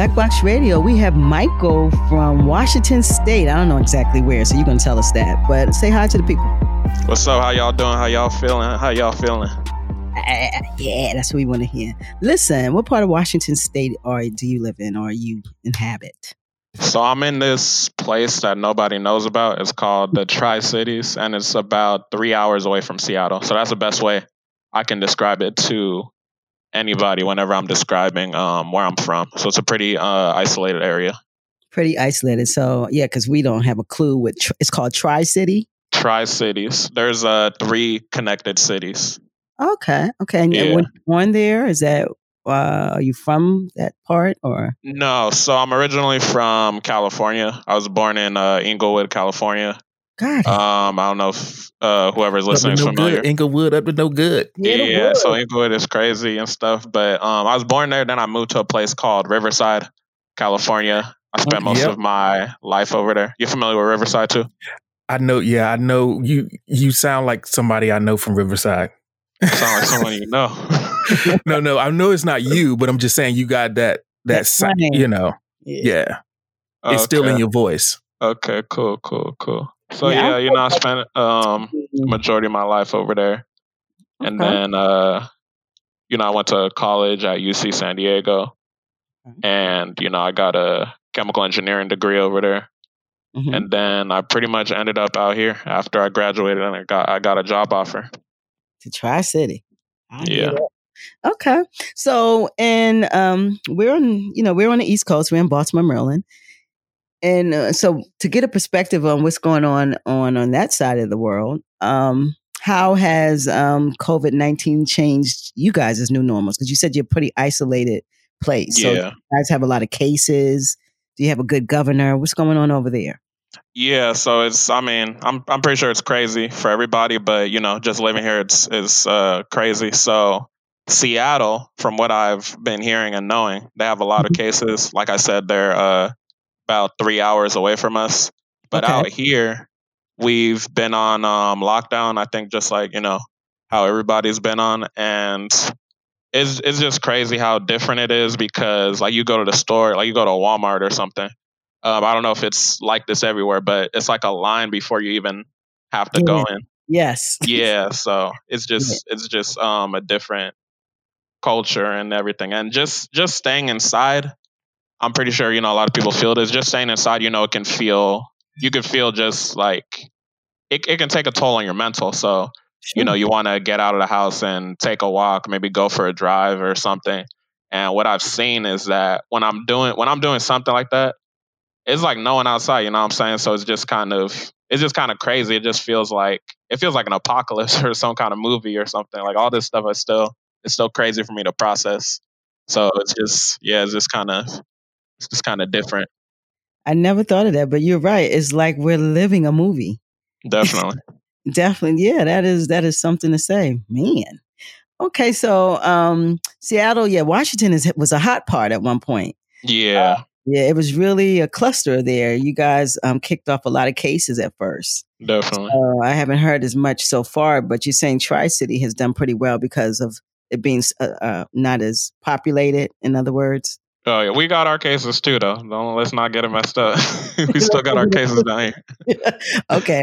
Black Box Radio, we have Michael from Washington State. I don't know exactly where, so you're going to tell us that. But say hi to the people. What's up? How y'all doing? How y'all feeling? Yeah, that's what we want to hear. Listen, what part of Washington State do you live in or you inhabit? So I'm in this place that nobody knows about. It's called the Tri-Cities, and it's about 3 hours away from Seattle. So that's the best way I can describe it to anybody whenever I'm describing where I'm from. So it's a pretty isolated area. Pretty isolated. So, yeah, because we don't have a clue what it's called. Tri-City? Tri-Cities. There's three connected cities. Okay. And you were born there? Is that... are you from that part or? No, so I'm originally from California. I was born in Inglewood, California. Got it. I don't know if whoever's listening is familiar. Inglewood up to no good. Yeah, so Inglewood is crazy and stuff. But I was born there. Then I moved to a place called Riverside, California. I spent most of my life over there. You familiar with Riverside too? I know. Yeah, I know. You sound like somebody I know from Riverside. Sound like someone you know. No, I know it's not you, but I'm just saying you got that sign, you know. Yeah. Okay. It's still in your voice. Okay, cool. So yeah, you know, I spent majority of my life over there. Okay. And then you know, I went to college at UC San Diego. And you know, I got a chemical engineering degree over there. Mm-hmm. And then I pretty much ended up out here after I graduated and I got a job offer. To Tri-City. Yeah. Okay. So, and we're on the East Coast. We're in Baltimore, Maryland. And so to get a perspective on what's going on that side of the world, how has COVID-19 changed you guys as new normals? Because you said you're a pretty isolated place. So you guys have a lot of cases. Do you have a good governor? What's going on over there? Yeah, so I'm pretty sure it's crazy for everybody, but you know, just living here, it's crazy. So Seattle, from what I've been hearing and knowing, they have a lot of cases. Like I said, they're about 3 hours away from us. But out here, we've been on lockdown. I think just like you know how everybody's been on, and it's just crazy how different it is because like you go to the store, like you go to Walmart or something. I don't know if it's like this everywhere, but it's like a line before you even have to go in. Yes. Yeah. So it's just a different culture and everything. And just staying inside, I'm pretty sure, you know, a lot of people feel this. Just staying inside, you know, you can feel just like it can take a toll on your mental. So, you know, you want to get out of the house and take a walk, maybe go for a drive or something. And what I've seen is that when I'm doing something like that, it's like no one outside, you know what I'm saying? So it's just kind of crazy. It feels like an apocalypse or some kind of movie or something. Like all this stuff is still crazy for me to process. So it's just kind of different. I never thought of that, but you're right. It's like we're living a movie. Definitely. Yeah, that is something to say, man. Okay, so Seattle, yeah, Washington was a hot part at one point. Yeah. Yeah, it was really a cluster there. You guys kicked off a lot of cases at first. Definitely. I haven't heard as much so far, but you're saying Tri-City has done pretty well because of it being not as populated, in other words. Oh, yeah. We got our cases too, though. Let's not get it messed up. We still got our cases down here. Okay.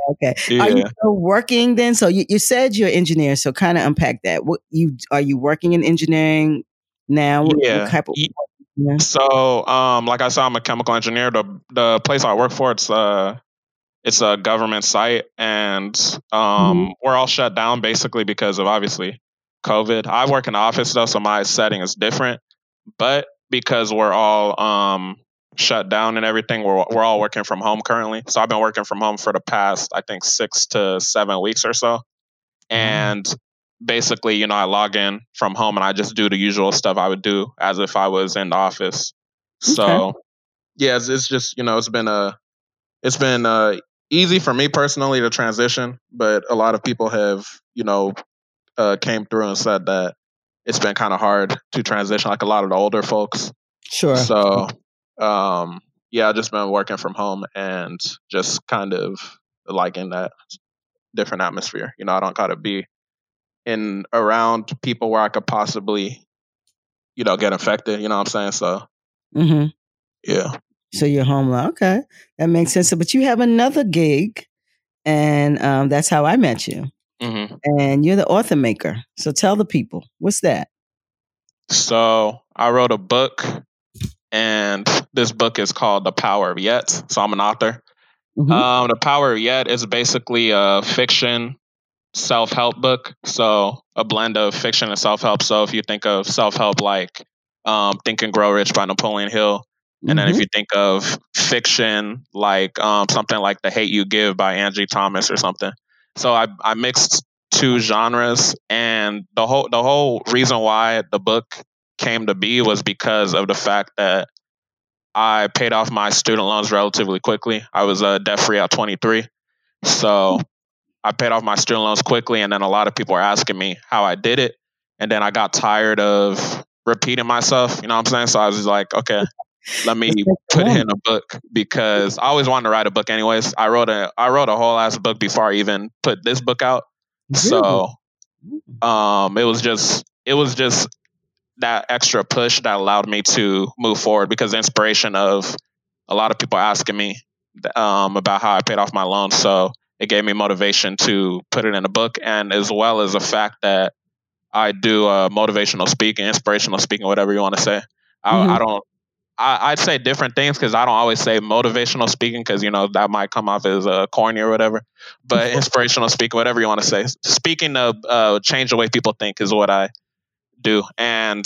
Yeah. Are you still working then? So you said you're an engineer, so kind of unpack that. Are you working in engineering now? Yeah. What type of work? Yeah. So, like I said, I'm a chemical engineer. The place I work for, it's a government site, and we're all shut down basically because of obviously COVID. I work in the office though, so my setting is different. But because we're all shut down and everything, we're all working from home currently. So I've been working from home for the past, I think, 6 to 7 weeks or so, and basically, you know, I log in from home and I just do the usual stuff I would do as if I was in the office. So, yeah, it's just, you know, it's been easy for me personally to transition, but a lot of people have, you know, came through and said that it's been kind of hard to transition, like a lot of the older folks. Sure. So, yeah, I've just been working from home and just kind of like in that different atmosphere. You know, I don't gotta be in around people where I could possibly, you know, get infected, you know what I'm saying? So Yeah. So you're homeline. Okay. That makes sense. But you have another gig, and that's how I met you. Mm-hmm. And you're the author maker. So tell the people, what's that? So I wrote a book, and this book is called The Power of Yet. So I'm an author. Mm-hmm. The Power of Yet is basically a fiction self-help book. So a blend of fiction and self-help. So if you think of self-help, like Think and Grow Rich by Napoleon Hill. And mm-hmm. then if you think of fiction, like something like The Hate You Give by Angie Thomas or something. So I mixed two genres, and the whole reason why the book came to be was because of the fact that I paid off my student loans relatively quickly. I was debt-free at 23. So I paid off my student loans quickly, and then a lot of people were asking me how I did it. And then I got tired of repeating myself, you know what I'm saying? So I was just like, okay, let me put it in a book, because I always wanted to write a book anyways. I wrote a whole ass book before I even put this book out. So it was just that extra push that allowed me to move forward, because the inspiration of a lot of people asking me about how I paid off my loan. So it gave me motivation to put it in a book, and as well as the fact that I do motivational speaking, inspirational speaking, whatever you want to say. I'd say different things, because I don't always say motivational speaking, because, you know, that might come off as corny or whatever. But inspirational speaking, whatever you want to say. Speaking to change the way people think is what I do. And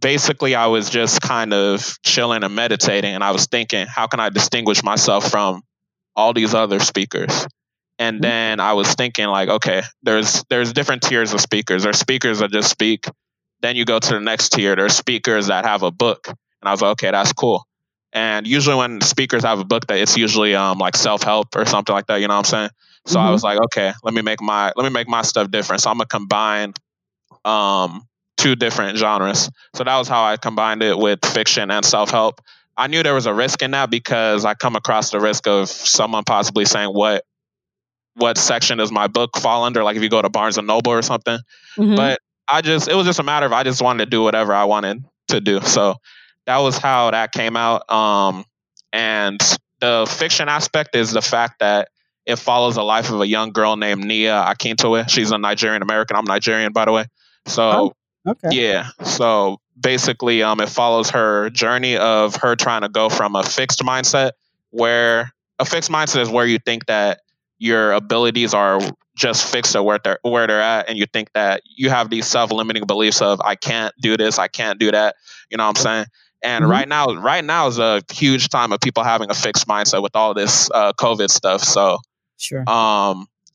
basically, I was just kind of chilling and meditating. And I was thinking, how can I distinguish myself from all these other speakers? And then I was thinking, like, okay, there's different tiers of speakers. There's speakers that just speak. Then you go to the next tier. There's speakers that have a book. And I was like, okay, that's cool. And usually when speakers have a book, that it's usually like self-help or something like that. You know what I'm saying? So I was like, okay, let me make my stuff different. So I'm gonna combine two different genres. So that was how I combined it with fiction and self-help. I knew there was a risk in that, because I come across the risk of someone possibly saying, what section does my book fall under? Like if you go to Barnes and Noble or something. Mm-hmm. But it was just a matter of I just wanted to do whatever I wanted to do. So that was how that came out. And the fiction aspect is the fact that it follows the life of a young girl named Nia Akintoye. She's a Nigerian American. I'm Nigerian, by the way. So, yeah. So basically, it follows her journey of her trying to go from a fixed mindset, where a fixed mindset is where you think that your abilities are just fixed at where they're at. And you think that you have these self-limiting beliefs of, I can't do this, I can't do that. You know what I'm saying? And right now is a huge time of people having a fixed mindset with all this COVID stuff. So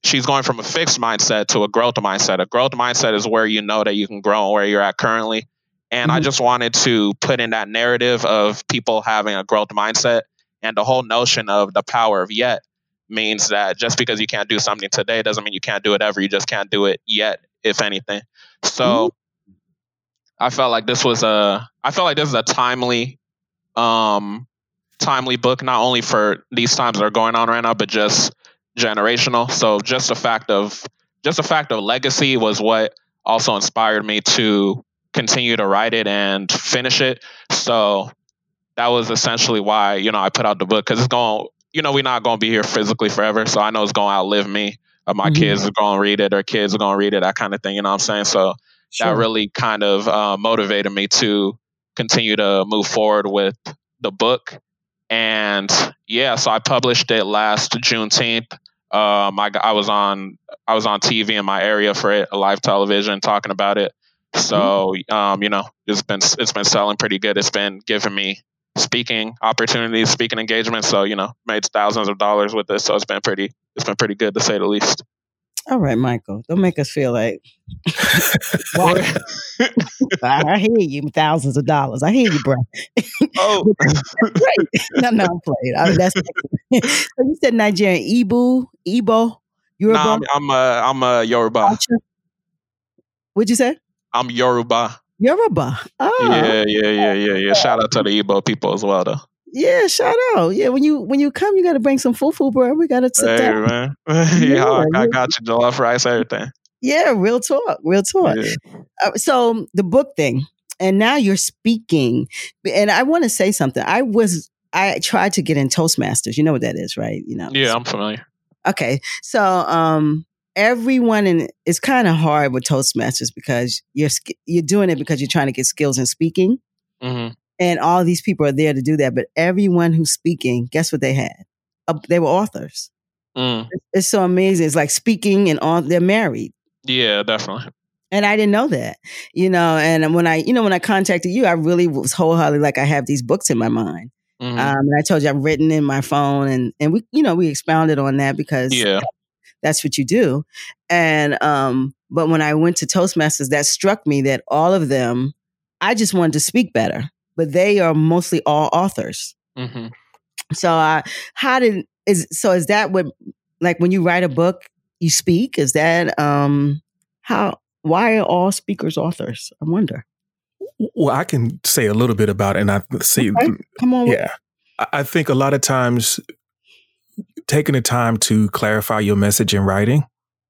she's going from a fixed mindset to a growth mindset. A growth mindset is where you know that you can grow and where you're at currently. And I just wanted to put in that narrative of people having a growth mindset. And the whole notion of the power of yet means that just because you can't do something today doesn't mean you can't do it ever. You just can't do it yet, if anything. So I felt like this is a timely book, not only for these times that are going on right now, but just generational. So just the fact of legacy was what also inspired me to continue to write it and finish it. So that was essentially why, you know, I put out the book, because it's going, you know, we're not going to be here physically forever. So I know it's going to outlive me, or my kids are going to read it, or kids are going to read it, that kind of thing. You know what I'm saying? So that really kind of motivated me to continue to move forward with the book. And yeah, so I published it last Juneteenth. I was on TV in my area for it, live television, talking about it. So, you know, it's been selling pretty good. It's been giving me speaking opportunities, speaking engagements. So, you know, made thousands of dollars with this. So it's been pretty good, to say the least. All right, Michael, don't make us feel like I hear you, thousands of dollars. I hear you, bro. Oh, right. No, I'm playing. So you said Nigerian, Igbo, Yoruba. Nah, I'm a Yoruba. What'd you say? I'm Yoruba. Yoruba. Oh, yeah. Shout out to the Igbo people as well, though. Yeah, shout out. Yeah, when you come, you got to bring some fufu, bro. We got to sit down. Man. Yeah, I got you. Jollof rice, everything. Yeah, real talk. Yeah. So the book thing, And now you're speaking. And I want to say something. I tried to get in Toastmasters. You know what that is, right? You know. Yeah, I'm familiar. Okay. So, everyone, and it's kind of hard with Toastmasters because you're doing it because you're trying to get skills in speaking, mm-hmm. and all these people are there to do that. But everyone who's speaking, guess what they had? They were authors. Mm. It's so amazing. It's like speaking and all. They're married. Yeah, definitely. And I didn't know that, you know. And when I contacted you, I really was wholeheartedly like, I have these books in my mind. Mm-hmm. And I told you I've written in my phone, and we expounded on that because yeah. That's what you do. And, but when I went to Toastmasters, that struck me that all of them, I just wanted to speak better, but they are mostly all authors. Mm-hmm. So is that what, like when you write a book, you speak? Is that, why are all speakers authors? I wonder. Well, I can say a little bit about it, and I see. Okay. Come on. Yeah. I think a lot of times, taking the time to clarify your message in writing,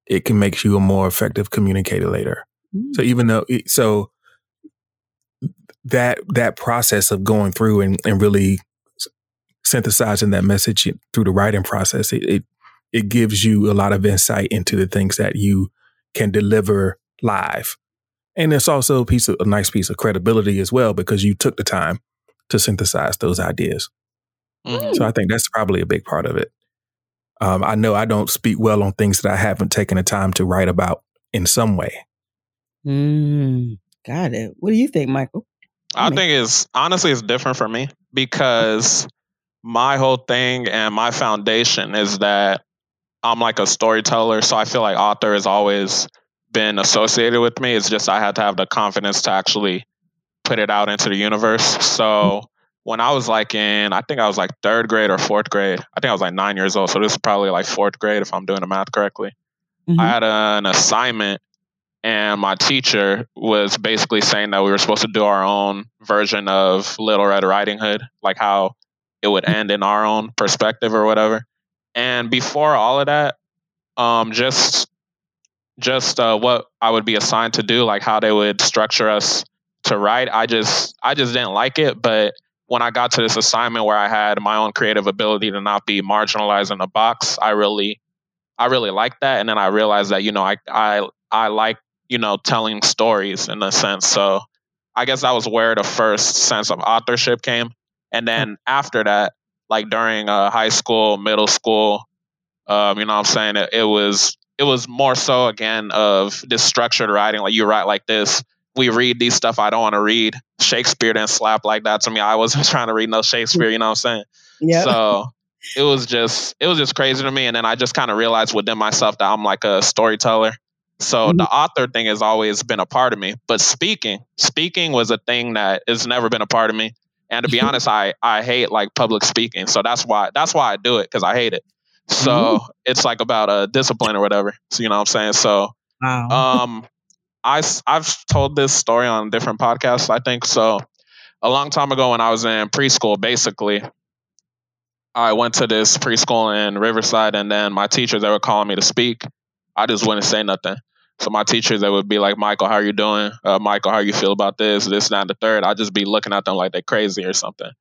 it can make you a more effective communicator later. Mm-hmm. So that process of going through and really synthesizing that message through the writing process, it gives you a lot of insight into the things that you can deliver live. And it's also a nice piece of credibility as well, because you took the time to synthesize those ideas. Mm-hmm. So I think that's probably a big part of it. I know I don't speak well on things that I haven't taken the time to write about in some way. Got it. What do you think, Michael? I think it's different for me because my whole thing and my foundation is that I'm like a storyteller. So I feel like author has always been associated with me. It's just I had to have the confidence to actually put it out into the universe. So when I was like I think I was 3rd grade or 4th grade. I think I was 9 years old. So this is probably 4th grade if I'm doing the math correctly. Mm-hmm. I had an assignment and my teacher was basically saying that we were supposed to do our own version of Little Red Riding Hood, like how it would end in our own perspective or whatever. And before all of that, just what I would be assigned to do, like how they would structure us to write, I just didn't like it. But when I got to this assignment where I had my own creative ability to not be marginalized in a box, I really liked that. And then I realized that, I like, telling stories in a sense. So I guess that was where the first sense of authorship came. And then after that, during high school, middle school, it was more so again of this structured writing. You write like this. We read these stuff I don't want to read. Shakespeare didn't slap like that to me. I wasn't trying to read no Shakespeare, you know what I'm saying? Yeah. So it was just crazy to me. And then I just kind of realized within myself that I'm like a storyteller. So mm-hmm. The author thing has always been a part of me. But speaking was a thing that has never been a part of me. And to be honest, I hate public speaking. So that's why I do it, because I hate it. So mm-hmm. It's about a discipline or whatever. So you know what I'm saying? So wow. I've told this story on different podcasts, I think. So a long time ago when I was in preschool, basically, I went to this preschool in Riverside, and then my teachers, they were calling me to speak. I just wouldn't say nothing. So my teachers, they would be like, Michael, how are you doing? Michael, how you feel about this, that, and the third? I'd just be looking at them like they're crazy or something.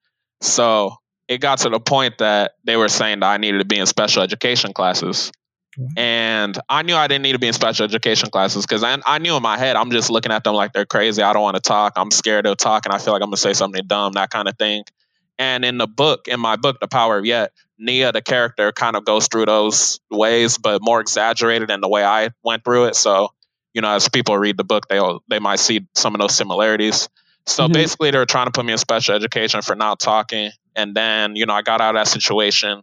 So it got to the point that they were saying that I needed to be in special education classes. And I knew I didn't need to be in special education classes because I knew in my head, I'm just looking at them like they're crazy. I don't want to talk. I'm scared they'll talk. And I feel like I'm going to say something dumb, that kind of thing. And in my book, The Power of Yet, Nia, the character, kind of goes through those ways, but more exaggerated than the way I went through it. So, as people read the book, they might see some of those similarities. So mm-hmm. basically, they were trying to put me in special education for not talking. And then, I got out of that situation.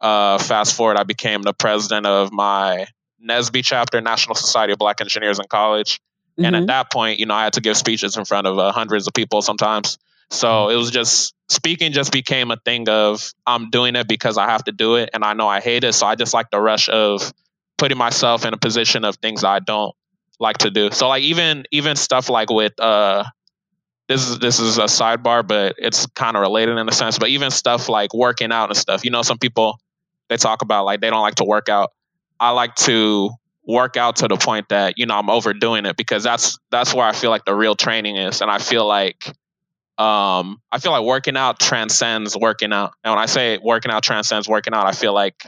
Fast forward, I became the president of my NSBE chapter, National Society of Black Engineers in College. Mm-hmm. And at that point, I had to give speeches in front of hundreds of people sometimes. So it was just, speaking just became a thing of, I'm doing it because I have to do it. And I know I hate it. So I just like the rush of putting myself in a position of things I don't like to do. So even stuff with, this is a sidebar, but it's kind of related in a sense, but even stuff like working out and stuff, some people, they talk about they don't like to work out. I like to work out to the point that, you know, I'm overdoing it, because that's where I feel like the real training is. And I feel like working out transcends working out. And when I say working out transcends working out, I feel like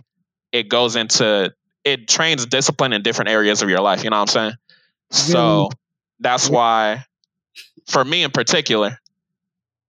it goes into, it trains discipline in different areas of your life. You know what I'm saying? So that's why, for me in particular,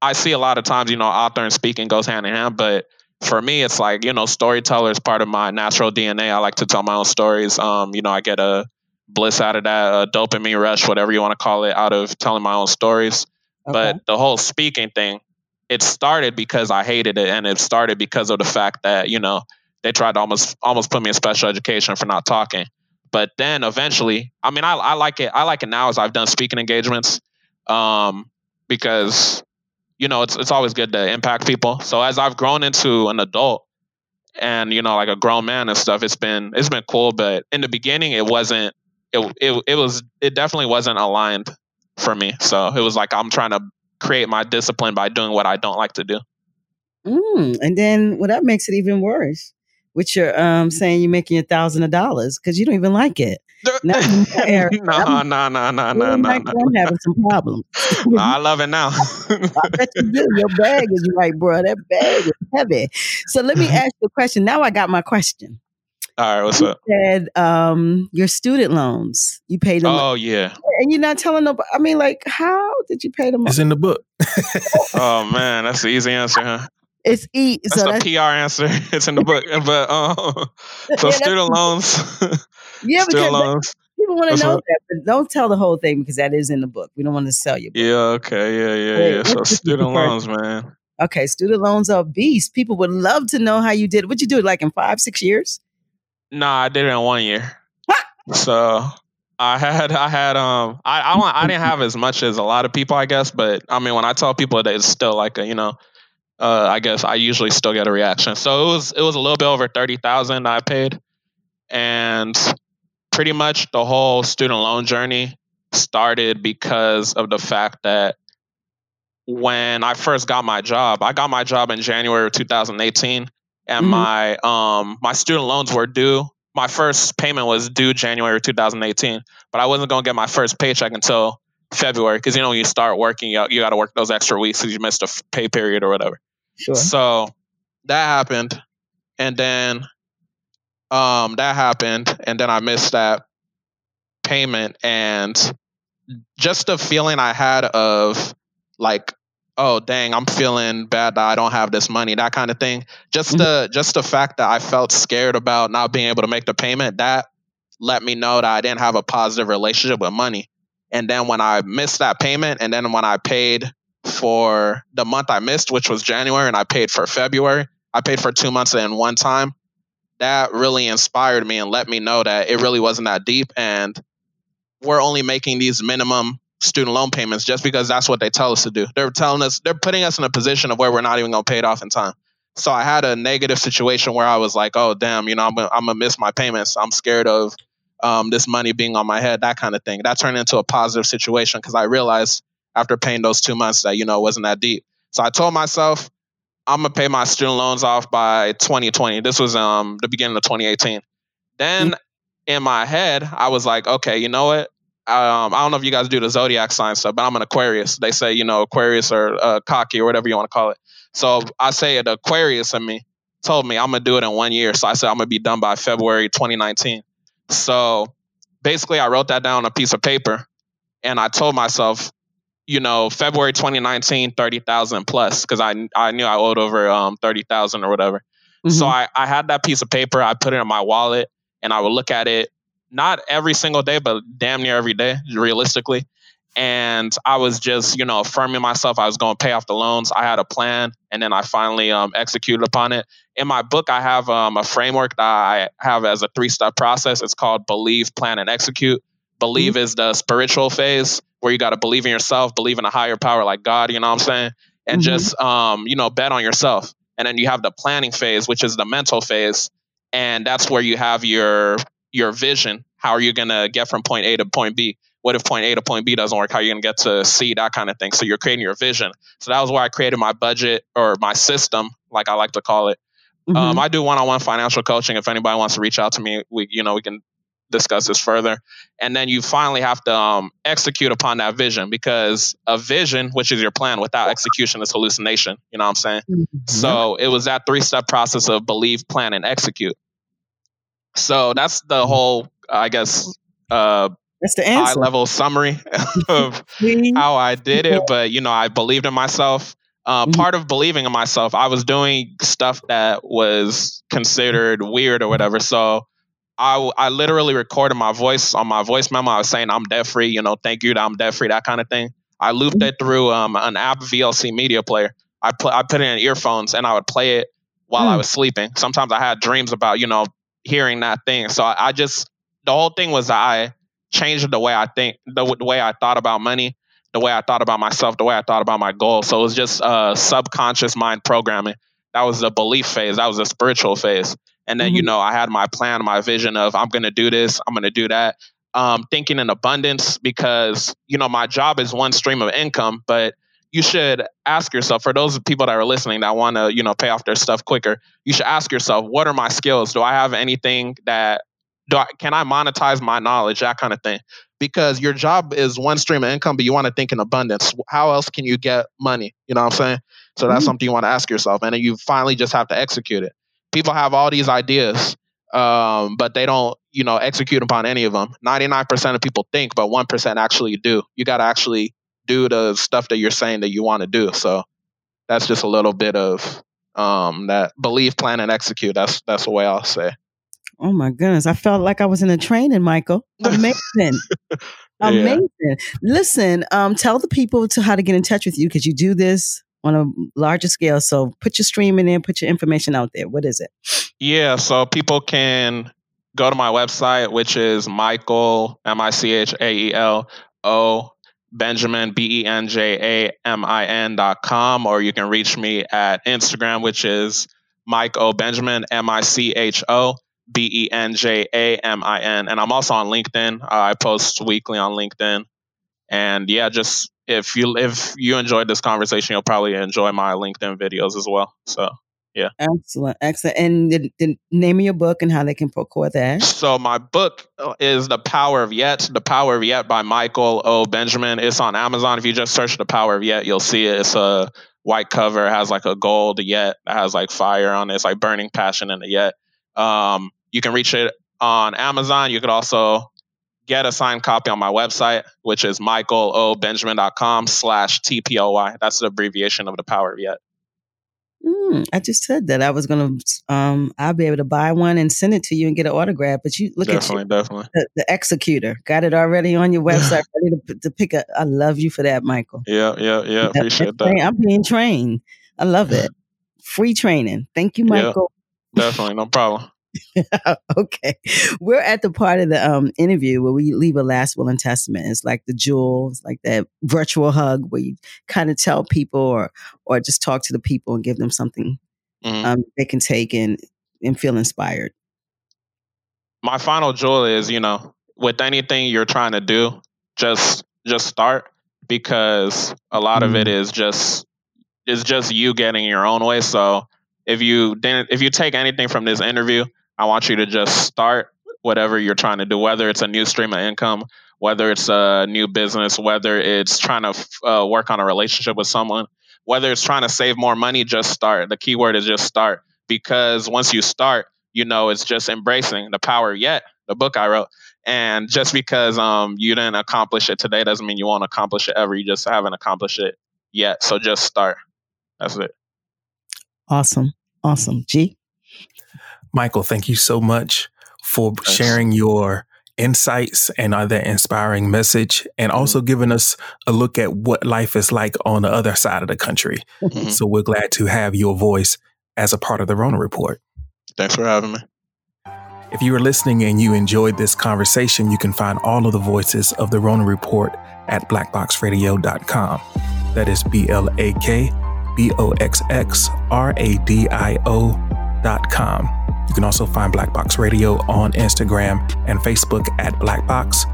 I see a lot of times, you know, author and speaking goes hand in hand, but for me, it's like, you know, storyteller is part of my natural DNA. I like to tell my own stories. You know, I get a bliss out of that, a dopamine rush, whatever you want to call it, out of telling my own stories. Okay. But the whole speaking thing, it started because I hated it. And it started because of the fact that, you know, they tried to almost put me in special education for not talking. But then eventually, I mean, I like it. I like it now as I've done speaking engagements, because, you know, it's always good to impact people. So as I've grown into an adult and, you know, like a grown man and stuff, it's been cool. But in the beginning, it definitely wasn't aligned for me. So it was like, I'm trying to create my discipline by doing what I don't like to do. And then that makes it even worse, with your saying you're making $1,000 because you don't even like it. No. Having some problems. No, I love it now. I bet you do. Your bag is right, bro. That bag is heavy. So let me ask you a question. Now I got my question. All right, what's up? You said your student loans. You paid them. Oh, yeah. And you're not telling nobody. I mean, like, how did you pay them? It's in the book. Oh, man, that's the easy answer, huh? It's E. That's so a PR answer. It's in the book. But so student loans. Yeah, student loans. People want to know that, but don't tell the whole thing because that is in the book. We don't want to sell you. Yeah. Okay. Yeah. So student loans, man. Okay, student loans are a beast. People would love to know how you did. What'd you do? Like in 5-6 years? Nah, I did it in 1 year. So I didn't have as much as a lot of people, I guess. But I mean, when I tell people that, it's still like a, you know. I guess I usually still get a reaction. So it was a little bit over 30,000 I paid, and pretty much the whole student loan journey started because of the fact that when I first got my job, I got my job in January of 2018, and my student loans were due. My first payment was due January of 2018, but I wasn't gonna get my first paycheck until February, because, you know, when you start working, you got to work those extra weeks because you missed a pay period or whatever. Sure. So that happened, and then I missed that payment, and just the feeling I had of like, oh dang, I'm feeling bad that I don't have this money, that kind of thing. Just the fact that I felt scared about not being able to make the payment, that let me know that I didn't have a positive relationship with money. And then when I missed that payment, and then when I paid for the month I missed, which was January, and I paid for February, I paid for 2 months in one time, that really inspired me and let me know that it really wasn't that deep. And we're only making these minimum student loan payments just because that's what they tell us to do. They're putting us in a position of where we're not even going to pay it off in time. So I had a negative situation where I was like, oh, damn, you know, I'm going to miss my payments. I'm scared of this money being on my head, that kind of thing. That turned into a positive situation because I realized after paying those 2 months that, you know, it wasn't that deep. So I told myself, I'm going to pay my student loans off by 2020. This was the beginning of 2018. Then in my head, I was like, okay, you know what? I don't know if you guys do the zodiac sign stuff, but I'm an Aquarius. They say, you know, Aquarius or cocky or whatever you want to call it. So I say the Aquarius in me told me I'm going to do it in 1 year. So I said, I'm going to be done by February 2019. So basically, I wrote that down on a piece of paper, and I told myself, you know, February 2019, 30,000 plus, because I knew I owed over 30,000 or whatever. Mm-hmm. So I had that piece of paper. I put it in my wallet, and I would look at it, not every single day, but damn near every day, realistically. And I was just, you know, affirming myself. I was going to pay off the loans. I had a plan, and then I finally executed upon it. In my book, I have a framework that I have as a 3-step process. It's called believe, plan, and execute. Believe is the spiritual phase where you got to believe in yourself, believe in a higher power like God, you know what I'm saying? And just, you know, bet on yourself. And then you have the planning phase, which is the mental phase. And that's where you have your vision. How are you going to get from point A to point B? What if point A to point B doesn't work? How are you going to get to C? That kind of thing. So you're creating your vision. So that was where I created my budget, or my system, like I like to call it. I do one-on-one financial coaching. If anybody wants to reach out to me, we can discuss this further. And then you finally have to execute upon that vision, because a vision, which is your plan, without execution is hallucination. You know what I'm saying? Mm-hmm. So it was that 3-step process of believe, plan, and execute. So that's the whole, I guess, that's the answer. High level summary of how I did it. But, you know, I believed in myself. Part of believing in myself, I was doing stuff that was considered weird or whatever. So I literally recorded my voice on my voice memo. I was saying, I'm debt free, you know, thank you, I'm debt free, that kind of thing. I looped it through an app, VLC media player. I put it in earphones and I would play it while I was sleeping. Sometimes I had dreams about, you know, hearing that thing. So I just, the whole thing was that I changed the way I think, the way I thought about money, the way I thought about myself, the way I thought about my goals. So it was just subconscious mind programming. That was the belief phase. That was the spiritual phase. And then, you know, I had my plan, my vision of I'm going to do this, I'm going to do that. Thinking in abundance, because, you know, my job is one stream of income, but you should ask yourself, for those people that are listening that want to, you know, pay off their stuff quicker, you should ask yourself, what are my skills? Do I have anything that, can I monetize my knowledge? That kind of thing. Because your job is one stream of income, but you want to think in abundance. How else can you get money? You know what I'm saying? So that's something you want to ask yourself. And then you finally just have to execute it. People have all these ideas, but they don't, you know, execute upon any of them. 99% of people think, but 1% actually do. You got to actually do the stuff that you're saying that you want to do. So that's just a little bit of that believe, plan, and execute. That's the way I'll say. Oh my goodness. I felt like I was in a training, Michael. Amazing. Amazing. Yeah. Listen, tell the people how to get in touch with you, because you do this on a larger scale. So put your stream in there, put your information out there. What is it? Yeah. So people can go to my website, which is Michael, MichaelO. Benjamin, Benjamin.com. Or you can reach me at Instagram, which is Mike O. Benjamin, MichoBenjamin. And I'm also on LinkedIn. I post weekly on LinkedIn. And yeah, just if you enjoyed this conversation, you'll probably enjoy my LinkedIn videos as well. So yeah. Excellent. And the name of your book and how they can procure that. So my book is The Power of Yet by Michael O. Benjamin. It's on Amazon. If you just search The Power of Yet, you'll see it. It's a white cover. It has like a gold yet. It has like fire on it. It's like burning passion in the yet. You can reach it on Amazon. You could also get a signed copy on my website, which is michaelobenjamin.com/TPOY. That's the abbreviation of The Power of Yet. I just said that I was going to, I'll be able to buy one and send it to you and get an autograph, but you look definitely. The executor got it already on your website, ready to pick up. I love you for that, Michael. Yeah. Appreciate that. I'm being trained. I love it. Free training. Thank you, Michael. Yeah. Definitely. No problem. Okay. We're at the part of the interview where we leave a last will and testament. It's like the jewel, it's like that virtual hug where you kind of tell people or just talk to the people and give them something they can take and feel inspired. My final jewel is, you know, with anything you're trying to do, just start, because a lot of it is just you getting in your own way. So if you take anything from this interview, I want you to just start whatever you're trying to do, whether it's a new stream of income, whether it's a new business, whether it's trying to work on a relationship with someone, whether it's trying to save more money, just start. The key word is just start, because once you start, you know, it's just embracing the power of yet, the book I wrote. And just because you didn't accomplish it today doesn't mean you won't accomplish it ever. You just haven't accomplished it yet. So just start. That's it. Awesome. G. Michael, thank you so much for sharing your insights and other inspiring message, and also giving us a look at what life is like on the other side of the country. So we're glad to have your voice as a part of the Rona Report. Thanks for having me. If you were listening and you enjoyed this conversation, you can find all of the voices of the Rona Report at blackboxradio.com. That is BLAKBOXXRADIO.com. You can also find Black Box Radio on Instagram and Facebook at Black Box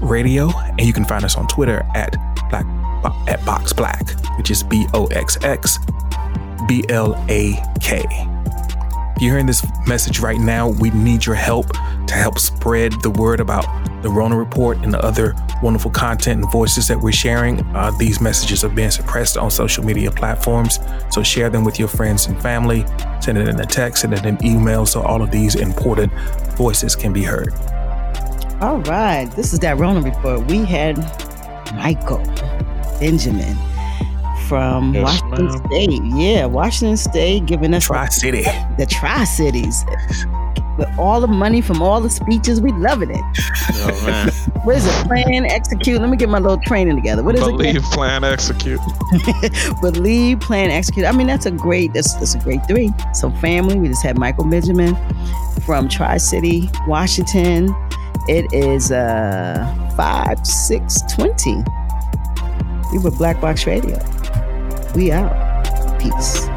Radio. And you can find us on Twitter at Box Black, which is BOXXBLAK. If you're hearing this message right now, we need your help to help spread the word about the Rona Report and the other wonderful content and voices that we're sharing. These messages are being suppressed on social media platforms, so share them with your friends and family. Send it in a text, send it in an email, so all of these important voices can be heard. All right, this is that Rona Report. We had Michael Benjamin from Washington State. Yeah, Washington State giving us the Tri-Cities. With all the money from all the speeches, we loving it. Oh, man. What is it? Plan, execute. Let me get my little training together. What is it? Believe, plan, execute. Believe, plan, execute. I mean, that's a great three. So family, we just had Michael Benjamin from Tri-City, Washington. It is 5/6/20. We were Black Box Radio. We out. Peace.